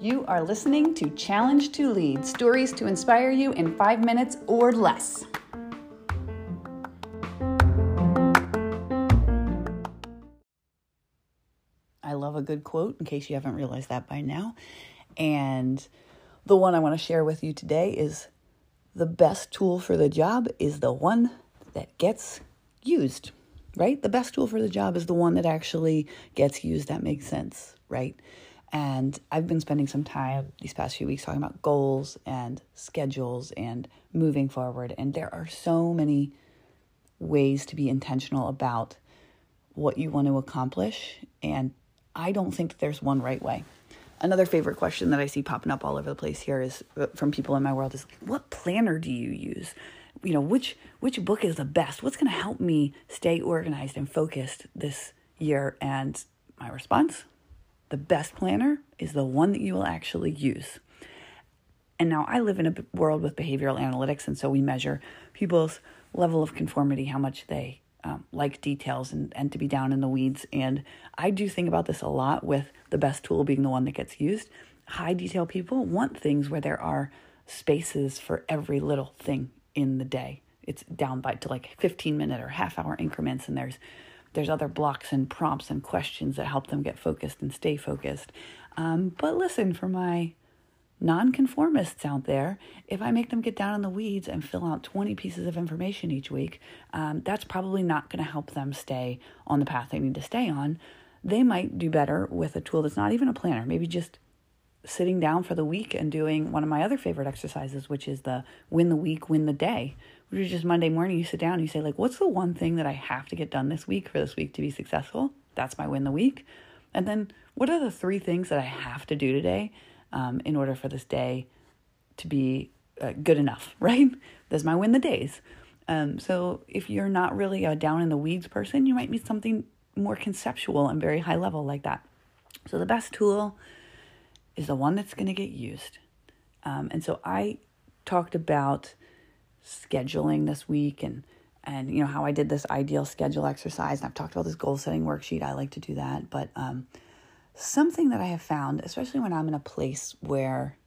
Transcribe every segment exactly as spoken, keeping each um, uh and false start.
You are listening to Challenge to Lead, stories to inspire you in five minutes or less. I love a good quote, in case you haven't realized that by now. And the one I want to share with you today is, the best tool for the job is the one that gets used. Right? The best tool for the job is the one that actually gets used. That makes sense, right? And I've been spending some time these past few weeks talking about goals and schedules and moving forward. And there are so many ways to be intentional about what you want to accomplish. And I don't think that there's one right way. Another favorite question that I see popping up all over the place here is from people in my world is, what planner do you use? You know, which which book is the best? What's going to help me stay organized and focused this year? And my response, the best planner is the one that you will actually use. And now I live in a world with behavioral analytics, and so we measure people's level of conformity, how much they um, like details and, and to be down in the weeds. And I do think about this a lot with the best tool being the one that gets used. High detail people want things where there are spaces for every little thing in the day. It's down by to like fifteen minute or half hour increments. And there's, there's other blocks and prompts and questions that help them get focused and stay focused. Um, but listen, for my nonconformists out there, if I make them get down in the weeds and fill out twenty pieces of information each week, um, that's probably not going to help them stay on the path they need to stay on. They might do better with a tool that's not even a planner, maybe just sitting down for the week and doing one of my other favorite exercises, which is the win the week, win the day, which is just Monday morning, you sit down and you say, like, what's the one thing that I have to get done this week for this week to be successful? That's my win the week. And then what are the three things that I have to do today um, in order for this day to be uh, good enough, right? That's my win the days. Um, so if you're not really a down in the weeds person, you might need something more conceptual and very high level like that. So the best tool is the one that's going to get used. Um, and so I talked about scheduling this week and, and you know, how I did this ideal schedule exercise. And I've talked about this goal setting worksheet. I like to do that. But um, something that I have found, especially when I'm in a place where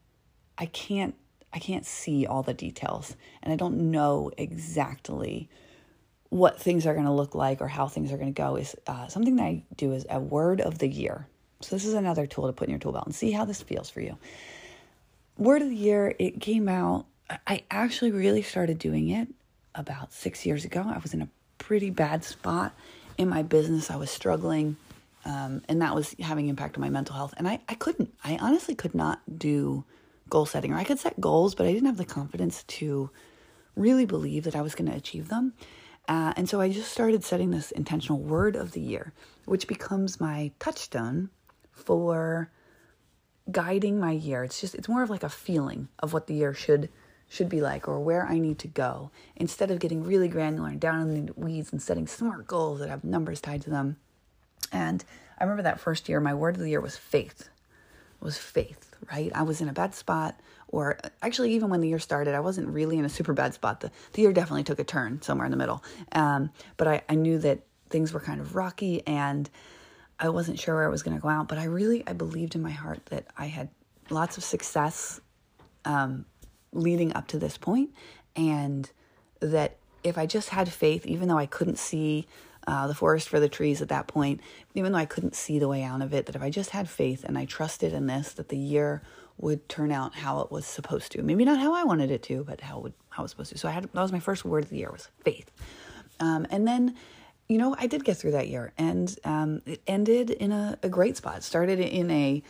I can't, I can't see all the details and I don't know exactly what things are going to look like or how things are going to go, is uh, something that I do is a word of the year. So this is another tool to put in your tool belt and see how this feels for you. Word of the year, it came out, I actually really started doing it about six years ago. I was in a pretty bad spot in my business. I was struggling, um, and that was having an impact on my mental health. And I, I couldn't, I honestly could not do goal setting. Or I could set goals, but I didn't have the confidence to really believe that I was going to achieve them. Uh, and so I just started setting this intentional word of the year, which becomes my touchstone for guiding my year. It's just, it's more of like a feeling of what the year should, should be like, or where I need to go, instead of getting really granular and down in the weeds and setting smart goals that have numbers tied to them. And I remember that first year, my word of the year was faith, was faith, right? I was in a bad spot, or actually even when the year started, I wasn't really in a super bad spot. The, the year definitely took a turn somewhere in the middle. Um, but I, I knew that things were kind of rocky and I wasn't sure where it was going to go out, but I really, I believed in my heart that I had lots of success um, leading up to this point, and that if I just had faith, even though I couldn't see uh, the forest for the trees at that point, even though I couldn't see the way out of it, that if I just had faith and I trusted in this, that the year would turn out how it was supposed to. Maybe not how I wanted it to, but how it, would, how it was supposed to. So I had, that was my first word of the year, was faith. Um, and then You know, I did get through that year, and um, it ended in a, a great spot. It started in a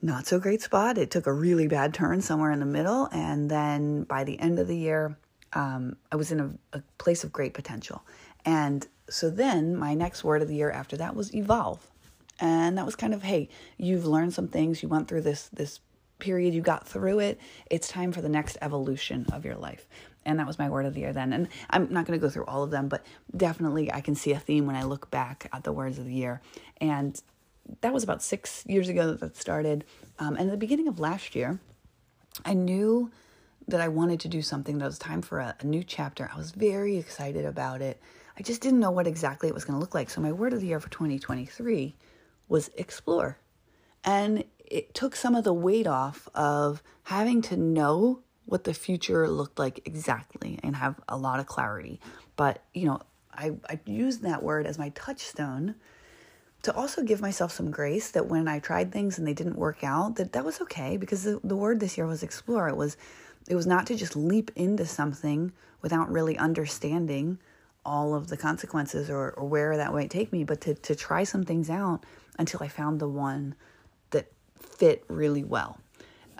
not so great spot. It took a really bad turn somewhere in the middle. And then by the end of the year, um, I was in a, a place of great potential. And so then my next word of the year after that was evolve. And that was kind of, hey, you've learned some things. You went through this, this period. You got through it. It's time for the next evolution of your life. And that was my word of the year then. And I'm not going to go through all of them, but definitely I can see a theme when I look back at the words of the year. And that was about six years ago that that started. Um, and at the beginning of last year, I knew that I wanted to do something, that was time for a, a new chapter. I was very excited about it. I just didn't know what exactly it was going to look like. So my word of the year for twenty twenty-three was explore. And it took some of the weight off of having to know what the future looked like exactly and have a lot of clarity. But, you know, I, I used that word as my touchstone to also give myself some grace that when I tried things and they didn't work out, that that was okay, because the, the word this year was explore. It was, it was not to just leap into something without really understanding all of the consequences or, or where that might take me, but to, to try some things out until I found the one that fit really well.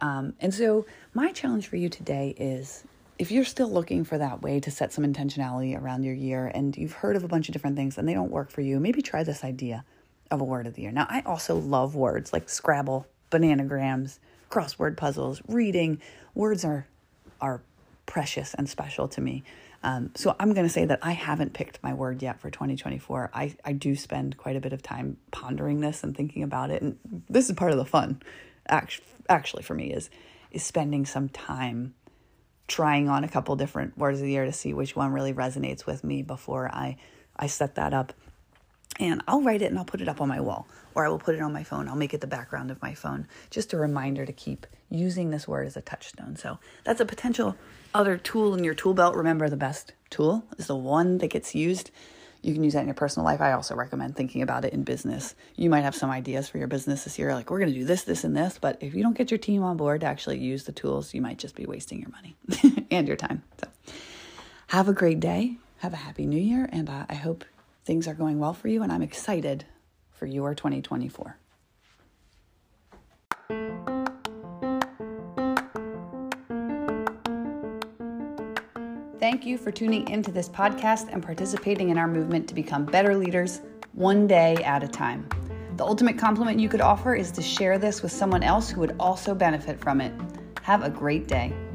Um, and so my challenge for you today is, if you're still looking for that way to set some intentionality around your year and you've heard of a bunch of different things and they don't work for you, maybe try this idea of a word of the year. Now, I also love words like Scrabble, bananagrams, crossword puzzles, reading. Words are are precious and special to me. Um, so I'm going to say that I haven't picked my word yet for twenty twenty-four. I, I do spend quite a bit of time pondering this and thinking about it. And this is part of the fun, actually, for me, is is spending some time trying on a couple different words of the year to see which one really resonates with me before I, I set that up. And I'll write it and I'll put it up on my wall, or I will put it on my phone. I'll make it the background of my phone. Just a reminder to keep using this word as a touchstone. So that's a potential other tool in your tool belt. Remember, the best tool is the one that gets used. You can use that in your personal life. I also recommend thinking about it in business. You might have some ideas for your business this year, like we're going to do this, this, and this. But if you don't get your team on board to actually use the tools, you might just be wasting your money and your time. So have a great day. Have a happy new year. And uh, I hope things are going well for you, and I'm excited for your twenty twenty-four. Thank you for tuning into this podcast and participating in our movement to become better leaders one day at a time. The ultimate compliment you could offer is to share this with someone else who would also benefit from it. Have a great day.